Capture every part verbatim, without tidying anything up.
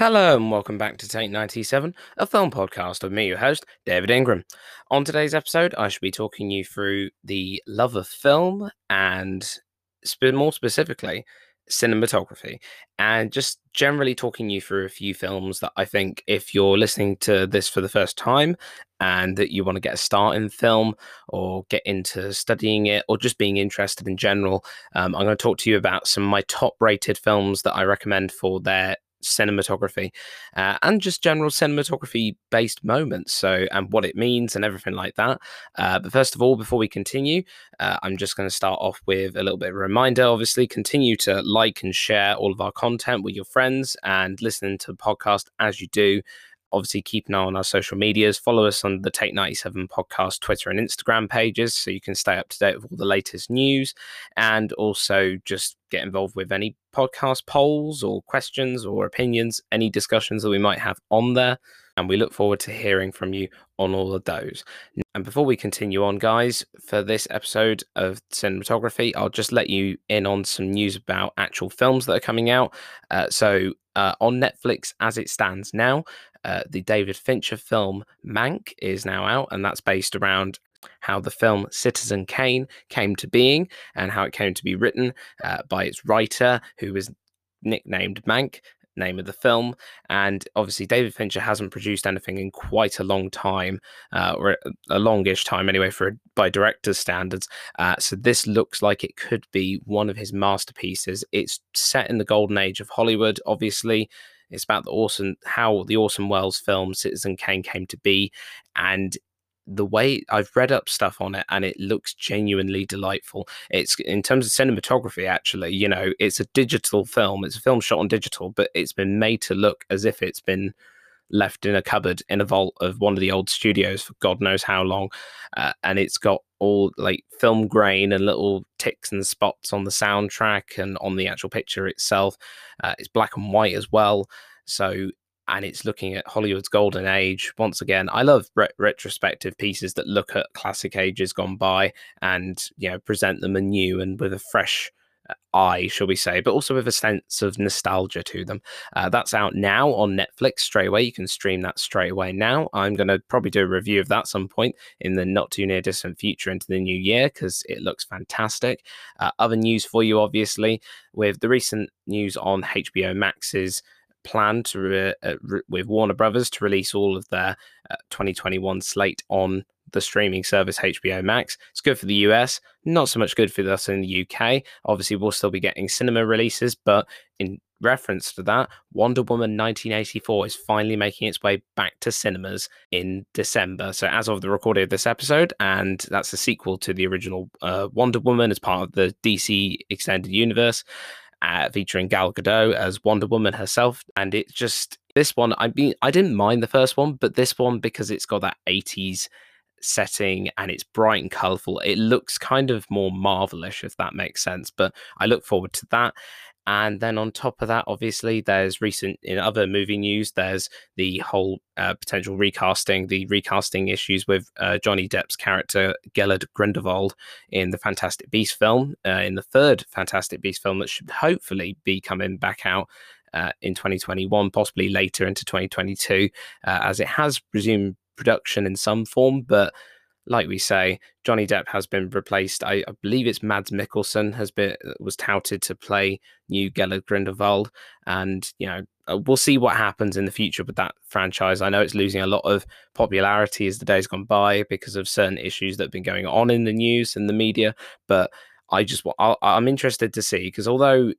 Hello and welcome back to Tank ninety-seven, a film podcast of me, your host, David Ingram. On today's episode, I should be talking you through the love of film and more specifically, cinematography, and just generally talking you through a few films that I think if you're listening to this for the first time and that you want to get a start in film or get into studying it or just being interested in general, um, I'm going to talk to you about some of my top rated films that I recommend for their cinematography uh, and just general cinematography based moments, so and what it means and everything like that. Uh, but first of all, before we continue, uh, I'm just going to start off with a little bit of a reminder. Obviously, continue to like and share all of our content with your friends and listening to the podcast as you do. Obviously, keep an eye on our social medias. Follow us on the Take ninety-seven podcast Twitter and Instagram pages so you can stay up to date with all the latest news, and also just get involved with any podcast polls or questions or opinions, any discussions that we might have on there. And we look forward to hearing from you on all of those. And before we continue on, guys, for this episode of cinematography, I'll just let you in on some news about actual films that are coming out. Uh, so uh, on Netflix, as it stands now, Uh, the David Fincher film Mank is now out, and that's based around how the film Citizen Kane came to being and how it came to be written uh, by its writer, who was nicknamed Mank, name of the film. And obviously David Fincher hasn't produced anything in quite a long time, uh, or a longish time anyway, for by director's standards. Uh, so this looks like it could be one of his masterpieces. It's set in the golden age of Hollywood, obviously. It's about the Orson, how the Orson Welles film Citizen Kane came to be, and the way I've read up stuff on it, and it looks genuinely delightful. It's in terms of cinematography, actually, you know, it's a digital film. It's a film shot on digital, but it's been made to look as if it's been left in a cupboard in a vault of one of the old studios for God knows how long. Uh, and it's got all like film grain and little ticks and spots on the soundtrack and on the actual picture itself. Uh, it's black and white as well. So, and it's looking at Hollywood's golden age. Once again, I love re- retrospective pieces that look at classic ages gone by and, you know, present them anew and with a fresh eye, shall we say, but also with a sense of nostalgia to them. Uh, that's out now on Netflix straight away. You can stream that straight away now. I'm going to probably do a review of that some point in the not too near distant future into the new year, because it looks fantastic. Uh, other news for you, obviously, with the recent news on H B O Max's plan to re- uh, re- with Warner Brothers to release all of their uh, twenty twenty-one slate on the streaming service H B O Max. It's good for the U S, not so much good for us in the U K. Obviously, we'll still be getting cinema releases, but in reference to that, Wonder Woman nineteen eighty-four is finally making its way back to cinemas in December. So as of the recording of this episode, and that's the sequel to the original uh, Wonder Woman as part of the D C Extended Universe, uh, featuring Gal Gadot as Wonder Woman herself. And it just, this one, I mean, I didn't mind the first one, but this one, because it's got that eighties setting and it's bright and colorful, it looks kind of more Marvelish, if that makes sense. But I look forward to that. And then on top of that, obviously, there's recent in other movie news, there's the whole uh, potential recasting, the recasting issues with uh, Johnny Depp's character Gellert Grindelwald in the Fantastic Beasts film, uh, in the third Fantastic Beasts film that should hopefully be coming back out uh, in twenty twenty-one, possibly later into twenty twenty-two, uh, as it has resumed production in some form. But like we say, Johnny Depp has been replaced. I, I believe it's Mads Mikkelsen has been was touted to play new Gellert Grindelwald, and you know, we'll see what happens in the future with that franchise. I know it's losing a lot of popularity as the days gone by because of certain issues that have been going on in the news and the media, but I just I'll, I'm interested to see, because although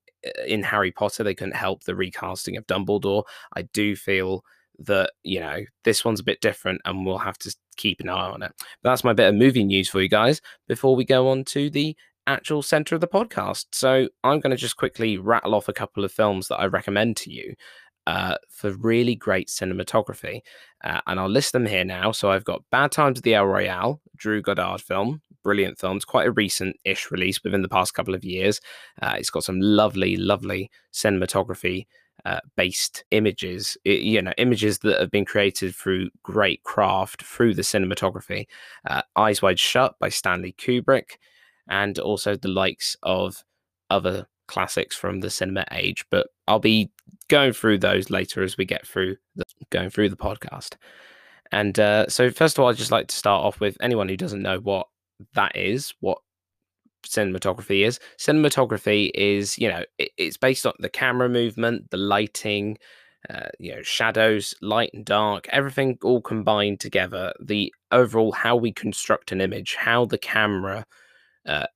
in Harry Potter they couldn't help the recasting of Dumbledore, I do feel that, you know, this one's a bit different and we'll have to keep an eye on it. But that's my bit of movie news for you guys before we go on to the actual center of the podcast. So I'm going to just quickly rattle off a couple of films that I recommend to you uh, for really great cinematography. Uh, and I'll list them here now. So I've got Bad Times at the El Royale, Drew Goddard film. Brilliant film. It's quite a recent-ish release within the past couple of years. Uh, it's got some lovely, lovely cinematography Uh, based images, it, you know, images that have been created through great craft through the cinematography. Uh, Eyes Wide Shut by Stanley Kubrick, and also the likes of other classics from the cinema age, but I'll be going through those later as we get through the, going through the podcast. And uh, so first of all, I'd just like to start off with anyone who doesn't know what that is, what cinematography is. Cinematography is, you know, it, it's based on the camera movement, the lighting, uh, you know, shadows, light and dark, everything all combined together. The overall how we construct an image, how the camera uh,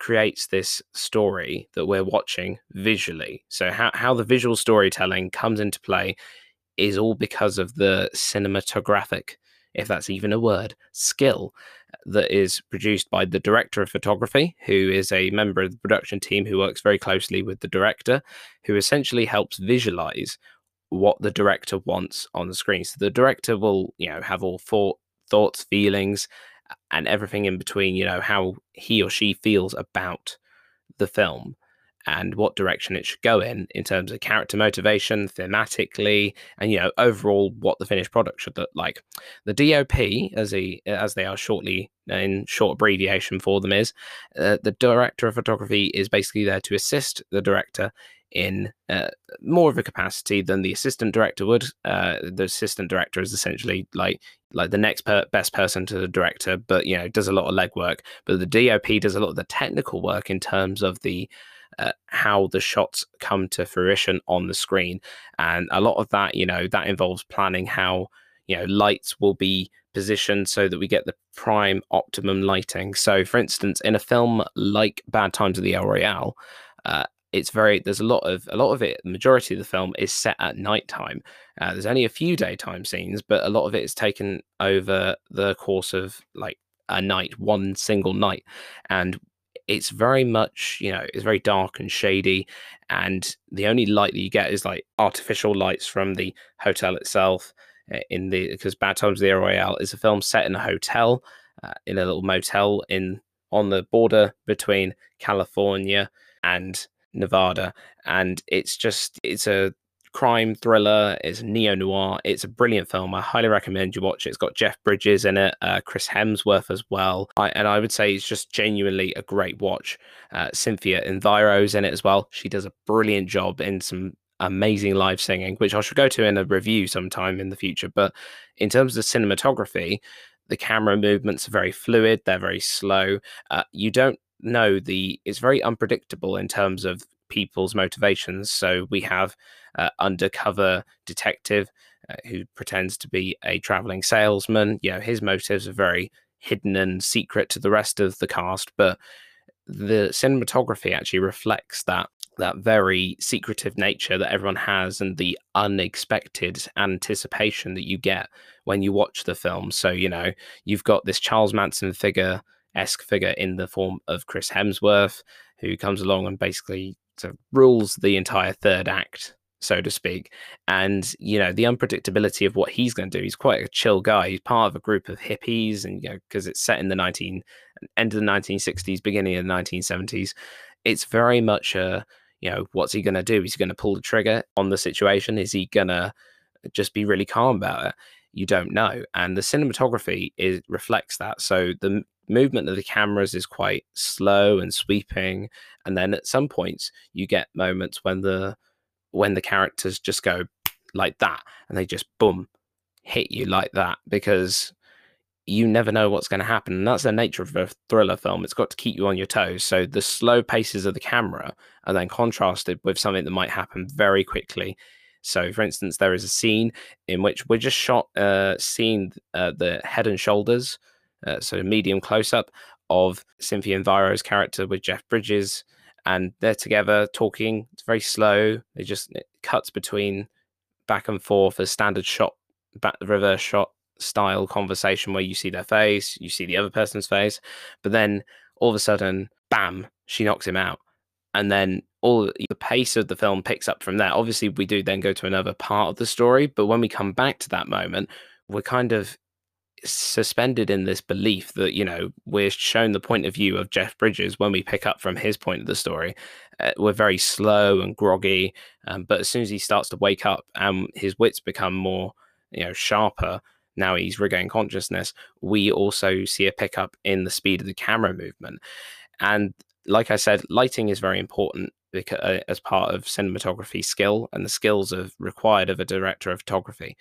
creates this story that we're watching visually. So how, how the visual storytelling comes into play is all because of the cinematographic, if that's even a word, skill that is produced by the director of photography, who is a member of the production team who works very closely with the director, who essentially helps visualize what the director wants on the screen. So the director will, you know, have all thought, thoughts, feelings, and everything in between, you know, how he or she feels about the film and what direction it should go in, in terms of character motivation, thematically, and, you know, overall what the finished product should look like. The D O P, as he, as they are shortly, in short abbreviation for them, is uh, the director of photography is basically there to assist the director in uh, more of a capacity than the assistant director would. Uh, the assistant director is essentially like like the next per- best person to the director, but, you know, does a lot of legwork. But the D O P does a lot of the technical work in terms of the Uh, how the shots come to fruition on the screen. And a lot of that, you know, that involves planning how, you know, lights will be positioned so that we get the prime optimum lighting. So for instance, in a film like Bad Times at the El Royale, uh, it's very, there's a lot of, a lot of it, the majority of the film is set at nighttime. Uh, there's only a few daytime scenes, but a lot of it is taken over the course of like a night, one single night. And it's very much, you know, it's very dark and shady, and the only light that you get is like artificial lights from the hotel itself. In the because Bad Times at the El Royale is a film set in a hotel, uh, in a little motel in on the border between California and Nevada, and it's just it's a crime thriller, it's a neo-noir, it's a brilliant film. I highly recommend you watch it. It's got Jeff Bridges in it, uh, Chris Hemsworth as well, I, and I would say it's just genuinely a great watch. uh, Cynthia Enviro's in it as well. She does a brilliant job in some amazing live singing, which I should go to in a review sometime in the future. But in terms of cinematography, the camera movements are very fluid, they're very slow, uh, you don't know the it's very unpredictable in terms of people's motivations. So we have uh, undercover detective uh, who pretends to be a traveling salesman. You know, his motives are very hidden and secret to the rest of the cast, but the cinematography actually reflects that that very secretive nature that everyone has and the unexpected anticipation that you get when you watch the film. So, you know, you've got this Charles Manson figure-esque figure in the form of Chris Hemsworth, who comes along and basically So rules the entire third act, so to speak. And, you know, the unpredictability of what he's going to do. He's quite a chill guy. He's part of a group of hippies, and, you know, because it's set in the nineteen end of the nineteen sixties, beginning of the nineteen seventies, it's very much a, you know, what's he going to do? Is he going to pull the trigger on the situation? Is he going to just be really calm about it? You don't know. And the cinematography is reflects that. So the movement of the cameras is quite slow and sweeping, and then at some points you get moments when the when the characters just go like that, and they just boom hit you like that, because you never know what's going to happen. And that's the nature of a thriller film. It's got to keep you on your toes. So the slow paces of the camera are then contrasted with something that might happen very quickly. So for instance, there is a scene in which we're just shot uh seeing uh, the head and shoulders, Uh, so medium close-up of Cynthia Enviro's character with Jeff Bridges, and they're together talking. It's very slow. It just it cuts between back and forth, a standard shot, back, reverse shot style conversation where you see their face, you see the other person's face, but then all of a sudden, bam, she knocks him out. And then all the pace of the film picks up from there. Obviously, we do then go to another part of the story, but when we come back to that moment, we're kind of suspended in this belief that, you know, we're shown the point of view of Jeff Bridges when we pick up from his point of the story. Uh, we're very slow and groggy, um, but as soon as he starts to wake up and um, his wits become more, you know, sharper, now he's regained consciousness, we also see a pickup in the speed of the camera movement. And like I said, lighting is very important as part of cinematography skill and the skills are required of a director of photography.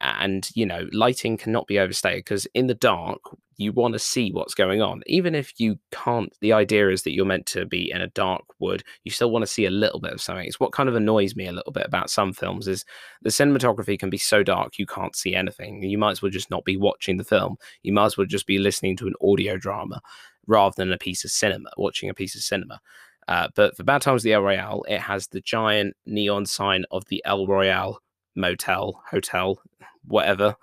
And, you know, lighting cannot be overstated, because in the dark, you want to see what's going on. Even if you can't, the idea is that you're meant to be in a dark wood, you still want to see a little bit of something. It's what kind of annoys me a little bit about some films is the cinematography can be so dark you can't see anything. You might as well just not be watching the film. You might as well just be listening to an audio drama rather than a piece of cinema, watching a piece of cinema. Uh, but for Bad Times at the El Royale, it has the giant neon sign of the El Royale motel, hotel, whatever,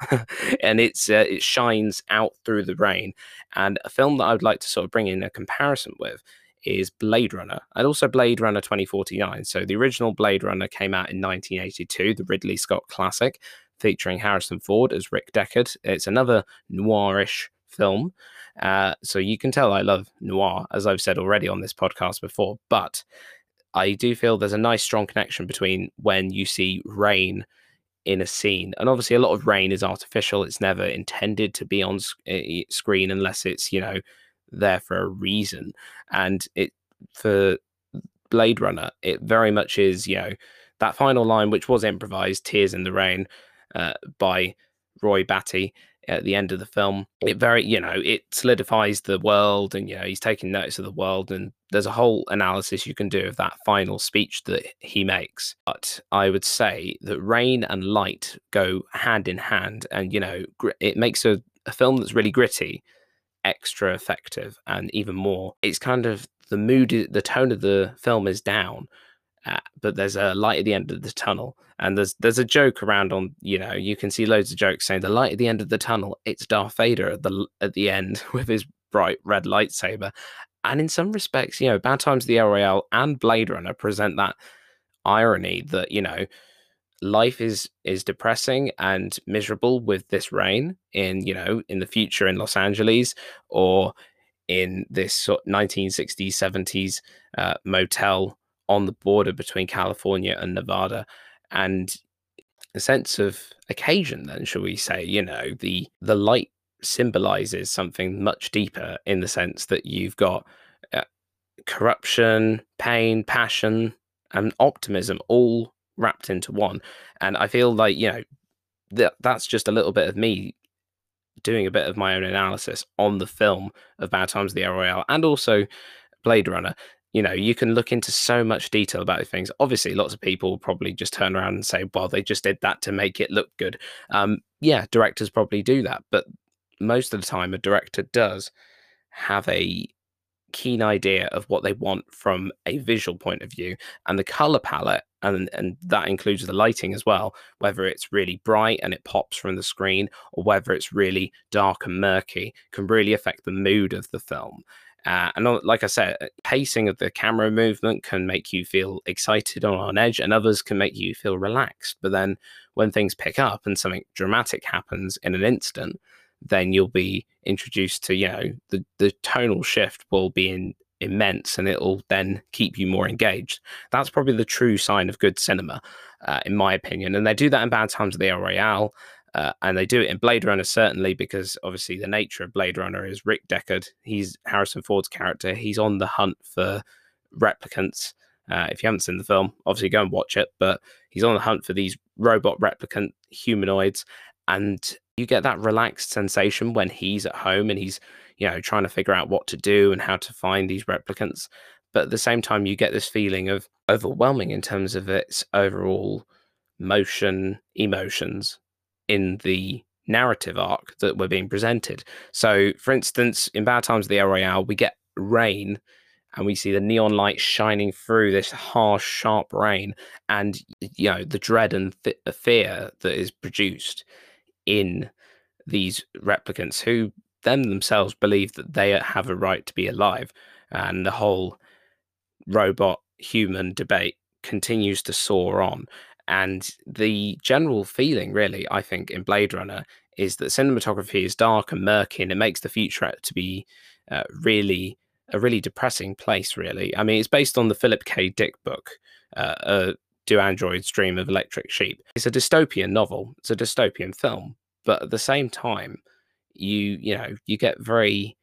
and it's uh, it shines out through the rain. And a film that I'd like to sort of bring in a comparison with is Blade Runner, and also Blade Runner twenty forty-nine. So the original Blade Runner came out in nineteen eighty-two, the Ridley Scott classic, featuring Harrison Ford as Rick Deckard. It's another noirish film, uh, so you can tell I love noir, as I've said already on this podcast before, but I do feel there's a nice strong connection between when you see rain in a scene. And obviously a lot of rain is artificial. It's never intended to be on screen unless it's, you know, there for a reason. And it, for Blade Runner, it very much is, you know, that final line, which was improvised, Tears in the Rain, uh, by Roy Batty at the end of the film. It very, you know, it solidifies the world, and, you know, he's taking notice of the world, and there's a whole analysis you can do of that final speech that he makes. But I would say that rain and light go hand in hand, and, you know, it makes a, a film that's really gritty extra effective. And even more, it's kind of the mood, the tone of the film is down, Uh, but there's a light at the end of the tunnel. And there's there's a joke around on, you know, you can see loads of jokes saying the light at the end of the tunnel, it's Darth Vader at the, at the end with his bright red lightsaber. And in some respects, you know, Bad Times at the El Royale and Blade Runner present that irony that, you know, life is is depressing and miserable with this rain in, you know, in the future in Los Angeles, or in this sort of nineteen sixties, seventies uh, motel on the border between California and Nevada. And a sense of occasion, then, shall we say, you know, the the light symbolizes something much deeper, in the sense that you've got uh, corruption, pain, passion, and optimism all wrapped into one. And I feel like, you know, that that's just a little bit of me doing a bit of my own analysis on the film of Bad Times at the El Royale and also Blade Runner. You know, you can look into so much detail about things. Obviously, lots of people probably just turn around and say, well, they just did that to make it look good. Um, yeah, directors probably do that. But most of the time, a director does have a keen idea of what they want from a visual point of view. And the color palette, and, and that includes the lighting as well, whether it's really bright and it pops from the screen, or whether it's really dark and murky, can really affect the mood of the film. Uh, and like I said, pacing of the camera movement can make you feel excited or on edge, and others can make you feel relaxed. But then when things pick up and something dramatic happens in an instant, then you'll be introduced to, you know, the, the tonal shift will be in, immense, and it'll then keep you more engaged. That's probably the true sign of good cinema, uh, in my opinion. And they do that in Bad Times at the El Royale. Uh, and they do it in Blade Runner, certainly, because obviously the nature of Blade Runner is Rick Deckard. He's Harrison Ford's character. He's on the hunt for replicants. Uh, if you haven't seen the film, obviously go and watch it. But he's on the hunt for these robot replicant humanoids. And you get that relaxed sensation when he's at home and he's, you know, trying to figure out what to do and how to find these replicants. But at the same time, you get this feeling of overwhelming in terms of its overall motion, emotions, in the narrative arc that we're being presented. So, for instance, in Bad Times at the El Royale, we get rain and we see the neon light shining through this harsh, sharp rain, and, you know, the dread and th- fear that is produced in these replicants, who them themselves believe that they have a right to be alive. And the whole robot human debate continues to soar on. And the general feeling, really, I think, in Blade Runner is that cinematography is dark and murky, and it makes the future to be uh, really a really depressing place, really. I mean, it's based on the Philip K. Dick book, uh, uh, Do Androids Dream of Electric Sheep? It's a dystopian novel. It's a dystopian film. But at the same time, you, you know, you get very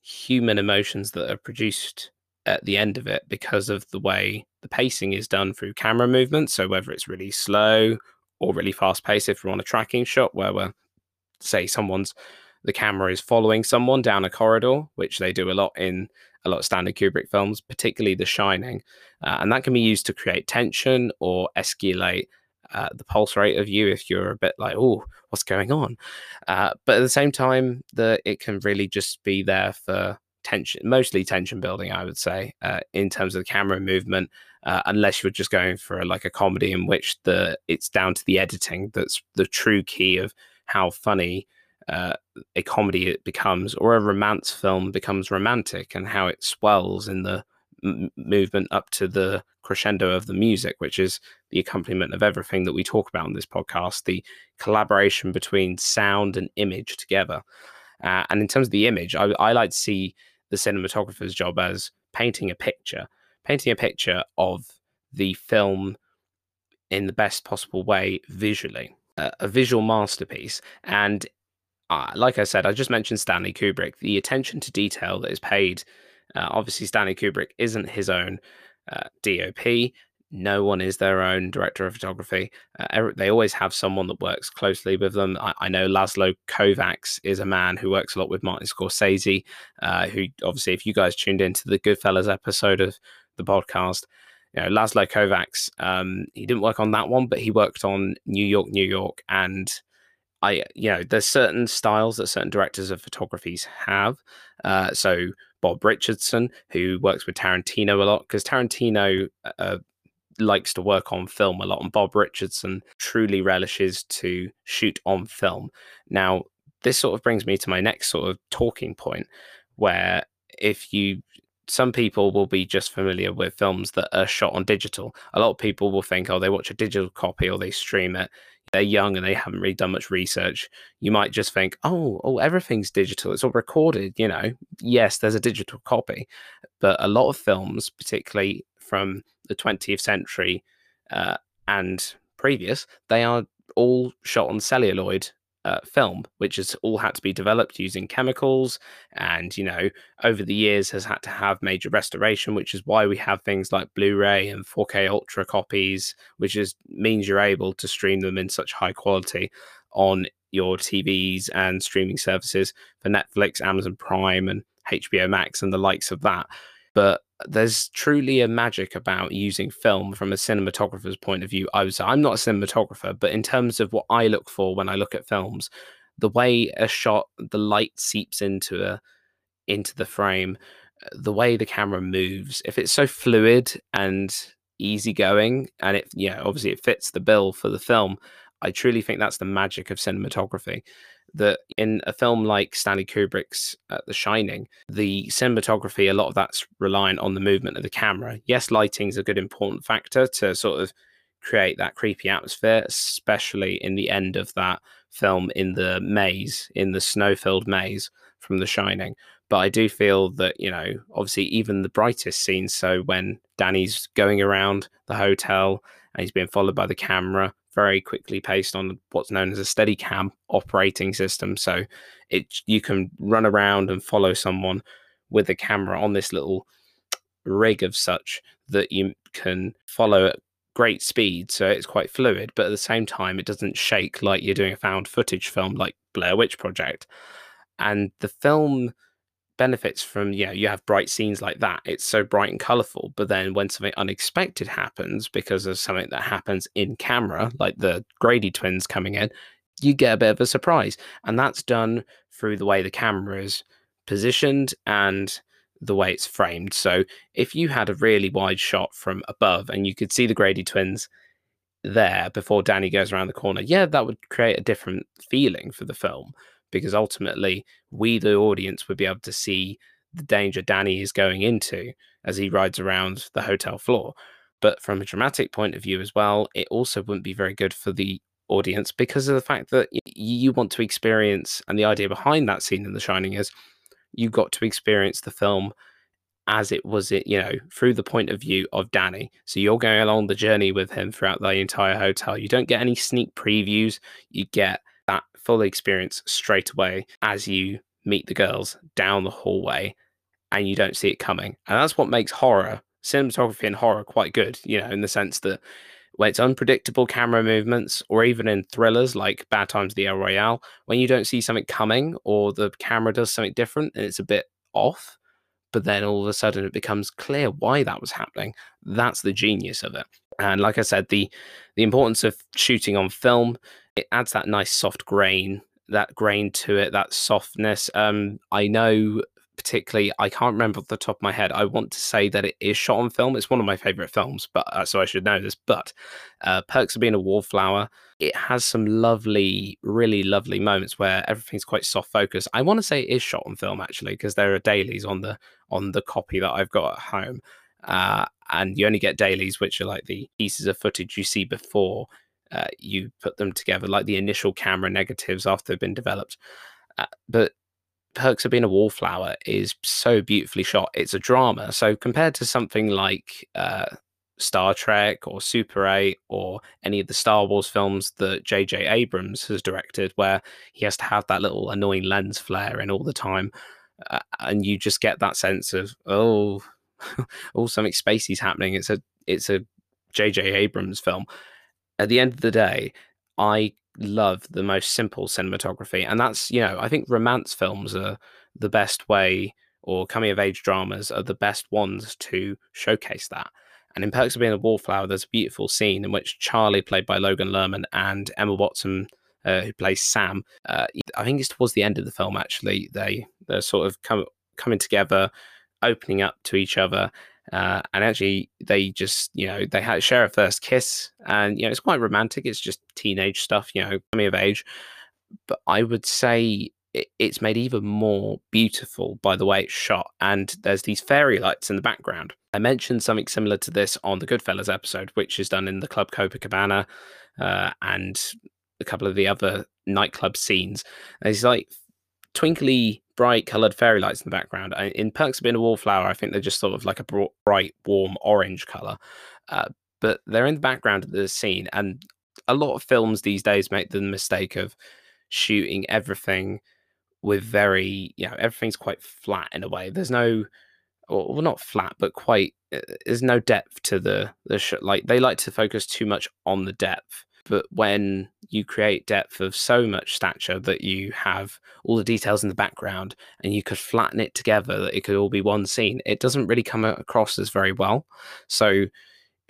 human emotions that are produced at the end of it because of the way the pacing is done through camera movement. So whether it's really slow or really fast paced, if we're on a tracking shot where we're, say, someone's, the camera is following someone down a corridor, which they do a lot in a lot of Stanley Kubrick films, particularly The Shining. Uh, and that can be used to create tension or escalate uh, the pulse rate of you if you're a bit like, oh, what's going on? Uh, but at the same time, the, it can really just be there for tension, mostly tension building, I would say, uh, in terms of the camera movement, uh, unless you're just going for a, like a comedy in which the it's down to the editing. That's the true key of how funny uh, a comedy it becomes, or a romance film becomes romantic, and how it swells in the m- movement up to the crescendo of the music, which is the accompaniment of everything that we talk about in this podcast, the collaboration between sound and image together. Uh, and in terms of the image, I, I like to see the cinematographer's job as painting a picture, painting a picture of the film in the best possible way visually, uh, a visual masterpiece. And uh, like I said, I just mentioned Stanley Kubrick, the attention to detail that is paid. Uh, obviously, Stanley Kubrick isn't his own uh, D O P. No one is their own director of photography. Uh, they always have someone that works closely with them. I, I know Laszlo Kovacs is a man who works a lot with Martin Scorsese, uh, who obviously, if you guys tuned into the Goodfellas episode of the podcast, you know, Laszlo Kovacs, um, he didn't work on that one, but he worked on New York, New York. And I, you know, there's certain styles that certain directors of photographies have. Uh, so Bob Richardson, who works with Tarantino a lot, because Tarantino, uh, likes to work on film a lot, and Bob Richardson truly relishes to shoot on film. Now, this sort of brings me to my next sort of talking point, where if you, some people will be just familiar with films that are shot on digital. A lot of people will think, oh, they watch a digital copy or they stream it. They're young and they haven't really done much research. You might just think, oh, oh, everything's digital. It's all recorded, you know. Yes, there's a digital copy, but a lot of films, particularly from the twentieth century uh, and previous, they are all shot on celluloid uh, film, which has all had to be developed using chemicals, and, you know, over the years has had to have major restoration, which is why we have things like Blu-ray and four K Ultra copies, which is means you're able to stream them in such high quality on your T Vs and streaming services for Netflix, Amazon Prime, and H B O Max, and the likes of that. But there's truly a magic about using film from a cinematographer's point of view. I was, I'm not a cinematographer, but in terms of what I look for when I look at films, the way a shot, the light seeps into a, into the frame, the way the camera moves, if it's so fluid and easygoing, and it, yeah, obviously it fits the bill for the film. I truly think that's the magic of cinematography. That in a film like Stanley Kubrick's uh, The Shining, the cinematography, a lot of that's reliant on the movement of the camera. Yes, lighting is a good important factor to sort of create that creepy atmosphere, especially in the end of that film in the maze, in the snow-filled maze from The Shining. But I do feel that, you know, obviously even the brightest scenes, so when Danny's going around the hotel and he's being followed by the camera, very quickly paced on what's known as a Steadicam operating system. So it you can run around and follow someone with a camera on this little rig of such that you can follow at great speed. So it's quite fluid, but at the same time, it doesn't shake like you're doing a found footage film like Blair Witch Project. And the film benefits from, yeah, you have bright scenes like that. It's so bright and colorful, but then when something unexpected happens because of something that happens in camera, like the Grady twins coming in, you get a bit of a surprise. And that's done through the way the camera is positioned and the way it's framed. So if you had a really wide shot from above and you could see the Grady twins there before Danny goes around the corner, yeah, that would create a different feeling for the film. Because ultimately, we, the audience, would be able to see the danger Danny is going into as he rides around the hotel floor. But from a dramatic point of view as well, it also wouldn't be very good for the audience because of the fact that you want to experience, and the idea behind that scene in The Shining is you got to experience the film as it was, it, you know, through the point of view of Danny. So you're going along the journey with him throughout the entire hotel. You don't get any sneak previews. You get that full experience straight away as you meet the girls down the hallway and you don't see it coming. And that's what makes horror, cinematography and horror, quite good, you know, in the sense that when it's unpredictable camera movements, or even in thrillers like Bad Times at the El Royale, when you don't see something coming or the camera does something different and it's a bit off, but then all of a sudden it becomes clear why that was happening. That's the genius of it. And like I said, the the importance of shooting on film, it adds that nice soft grain, that grain to it, that softness. Um, I know particularly, I can't remember off the top of my head, I want to say that it is shot on film. It's one of my favourite films, but uh, so I should know this. But uh, Perks of Being a Wallflower, it has some lovely, really lovely moments where everything's quite soft focus. I want to say it is shot on film, actually, because there are dailies on the on the copy that I've got at home. Uh, and you only get dailies, which are like the pieces of footage you see before uh, you put them together, like the initial camera negatives after they've been developed. Uh, but Perks of Being a Wallflower is so beautifully shot. It's a drama. So compared to something like uh, Star Trek or Super eight or any of the Star Wars films that J J Abrams has directed, where he has to have that little annoying lens flare in all the time, uh, and you just get that sense of, oh, oh, something spacey's happening. It's a it's a J J Abrams film. At the end of the day, I love the most simple cinematography, and that's, you know, I think romance films are the best way, or coming of age dramas are the best ones to showcase that. And in Perks of Being a Wallflower, there's a beautiful scene in which Charlie, played by Logan Lerman, and Emma Watson, uh, who plays Sam, uh, I think it's towards the end of the film actually, they they're sort of come, coming together, opening up to each other, uh, and actually they just, you know, they had share a first kiss, and, you know, it's quite romantic. It's just teenage stuff, you know, coming of age. But I would say it, it's made even more beautiful by the way it's shot, and there's these fairy lights in the background. I mentioned something similar to this on the Goodfellas episode, which is done in the Club Copacabana, uh, and a couple of the other nightclub scenes. And it's like twinkly, bright coloured fairy lights in the background. In Perks of Being a Wallflower, I think they're just sort of like a broad, bright, warm orange colour. Uh, but they're in the background of the scene. And a lot of films these days make the mistake of shooting everything with very, you know, everything's quite flat in a way. There's no, well, not flat, but quite, there's no depth to the, the sh- like they like to focus too much on the depth. But when you create depth of so much stature that you have all the details in the background and you could flatten it together, that it could all be one scene, it doesn't really come across as very well. So,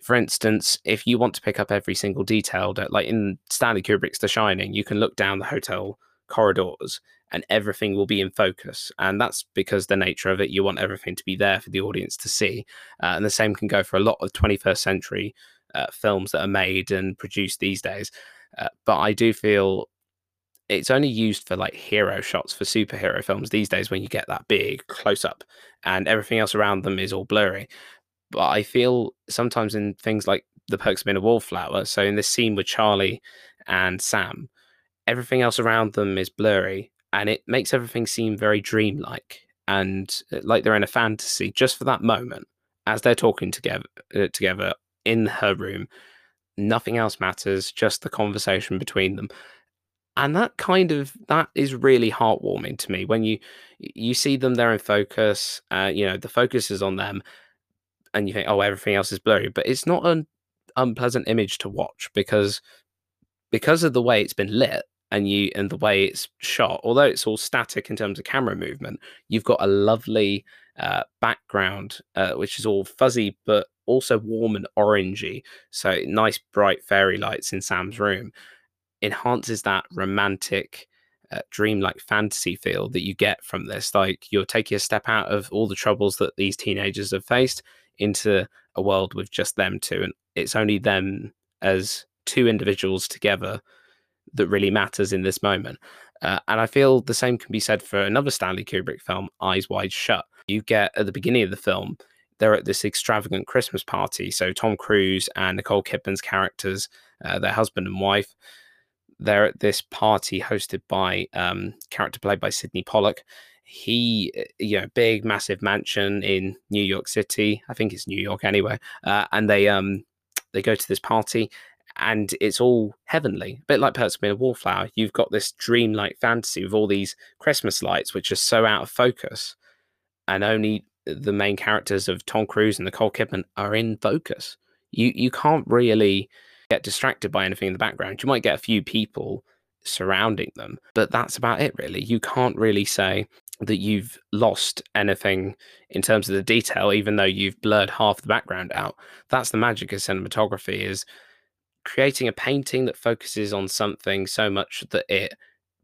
for instance, if you want to pick up every single detail, that, like in Stanley Kubrick's The Shining, you can look down the hotel corridors and everything will be in focus. And that's because the nature of it, you want everything to be there for the audience to see. Uh, and the same can go for a lot of twenty-first century Uh, films that are made and produced these days, uh, but I do feel it's only used for like hero shots for superhero films these days, when you get that big close-up and everything else around them is all blurry. But I feel sometimes in things like The Perks of Being a Wallflower, so in this scene with Charlie and Sam, everything else around them is blurry, and it makes everything seem very dreamlike and like they're in a fantasy just for that moment as they're talking together uh, together in her room. Nothing else matters, just the conversation between them. And that kind of, that is really heartwarming to me, when you you see them there in focus, uh, you know, the focus is on them, and you think, oh, everything else is blurry. But it's not an unpleasant image to watch, because because of the way it's been lit and you and the way it's shot. Although it's all static in terms of camera movement, you've got a lovely uh, background, uh, which is all fuzzy but also warm and orangey. So nice bright fairy lights in Sam's room enhances that romantic uh, dreamlike fantasy feel that you get from this. Like, you're taking a step out of all the troubles that these teenagers have faced into a world with just them two, and it's only them as two individuals together that really matters in this moment. Uh, and I feel the same can be said for another Stanley Kubrick film, Eyes Wide Shut. You get at the beginning of the film, they're at this extravagant Christmas party. So Tom Cruise and Nicole Kidman's characters, uh, their husband and wife, they're at this party hosted by um, character played by Sidney Pollack. He, you know, big, massive mansion in New York City. I think it's New York anyway. Uh, and they um they go to this party, and it's all heavenly, a bit like Perks of Being a Wallflower. You've got this dreamlike fantasy with all these Christmas lights, which are so out of focus, and only the main characters of Tom Cruise and Nicole Kidman are in focus. You you can't really get distracted by anything in the background. You might get a few people surrounding them, but that's about it, really. You can't really say that you've lost anything in terms of the detail, even though you've blurred half the background out. That's the magic of cinematography, is creating a painting that focuses on something so much that it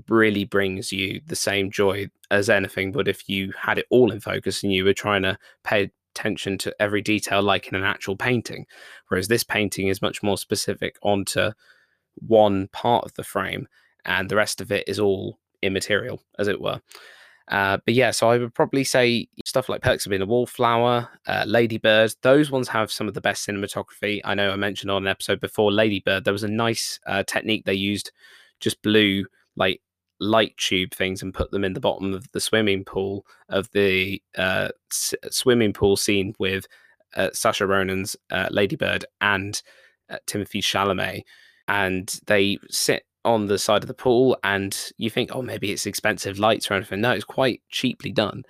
really brings you the same joy as anything would if you had it all in focus and you were trying to pay attention to every detail like in an actual painting. Whereas this painting is much more specific onto one part of the frame, and the rest of it is all immaterial, as it were. Uh, but yeah, so I would probably say stuff like Perks of Being a Wallflower, uh, Lady Bird, those ones have some of the best cinematography. I know I mentioned on an episode before Lady Bird, there was a nice uh, technique they used, just blew like light tube things and put them in the bottom of the swimming pool of the uh, s- swimming pool scene with uh, Saoirse Ronan's uh, Lady Bird and uh, Timothy Chalamet. And they sit on the side of the pool, and you think, oh, maybe it's expensive lights or anything. No, it's quite cheaply done,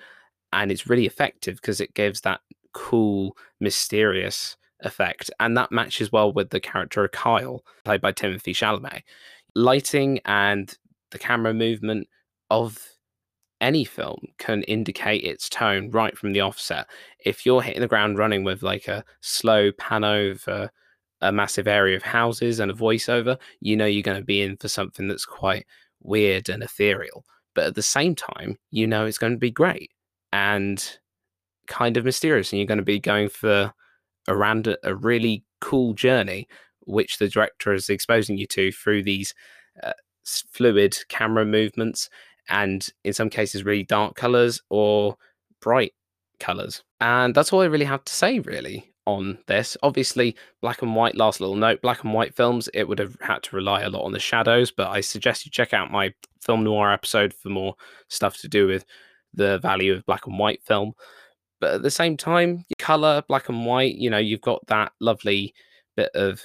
and it's really effective because it gives that cool, mysterious effect, and that matches well with the character of Kyle, played by Timothy Chalamet. Lighting and the camera movement of any film can indicate its tone right from the offset. If you're hitting the ground running with like a slow pan over a massive area of houses and a voiceover, you know you're going to be in for something that's quite weird and ethereal. But at the same time, you know it's going to be great and kind of mysterious, and you're going to be going for around a really cool journey, which the director is exposing you to through these uh, fluid camera movements, and in some cases really dark colours or bright colours. And that's all I really have to say, really, on this. Obviously, black and white, last little note, black and white films, it would have had to rely a lot on the shadows, but I suggest you check out my film noir episode for more stuff to do with the value of black and white film. But at the same time, color, black and white, you know, you've got that lovely bit of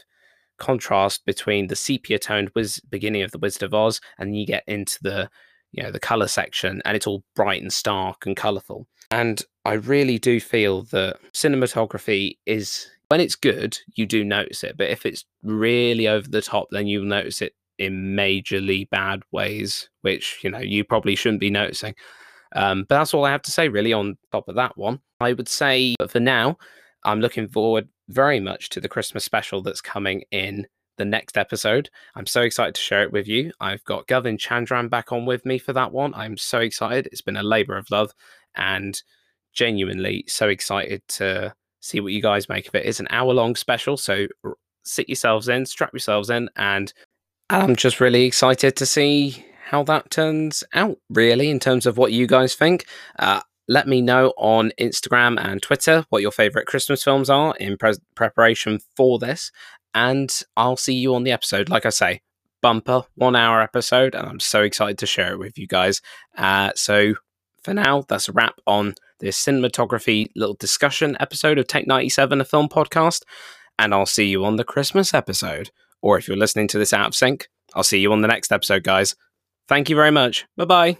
contrast between the sepia toned was beginning of The Wizard of Oz, and you get into the, you know, the color section, and it's all bright and stark and colorful. And I really do feel that cinematography is, when it's good, you do notice it. But if it's really over the top, then you'll notice it in majorly bad ways, which, you know, you probably shouldn't be noticing. Um, but that's all I have to say, really, on top of that one. I would say, but for now, I'm looking forward very much to the Christmas special that's coming in the next episode. I'm so excited to share it with you. I've got Govin Chandran back on with me for that one. I'm so excited. It's been a labour of love, and genuinely so excited to see what you guys make of it. It's an hour-long special, so sit yourselves in, strap yourselves in, and I'm just really excited to see how that turns out, really, in terms of what you guys think. Uh, let me know on Instagram and Twitter what your favourite Christmas films are in pre- preparation for this, and I'll see you on the episode. Like I say, bumper, one-hour episode, and I'm so excited to share it with you guys. Uh, so for now, that's a wrap on this cinematography little discussion episode of Tank ninety-seven, a film podcast, and I'll see you on the Christmas episode. Or if you're listening to this out of sync, I'll see you on the next episode, guys. Thank you very much. Bye-bye.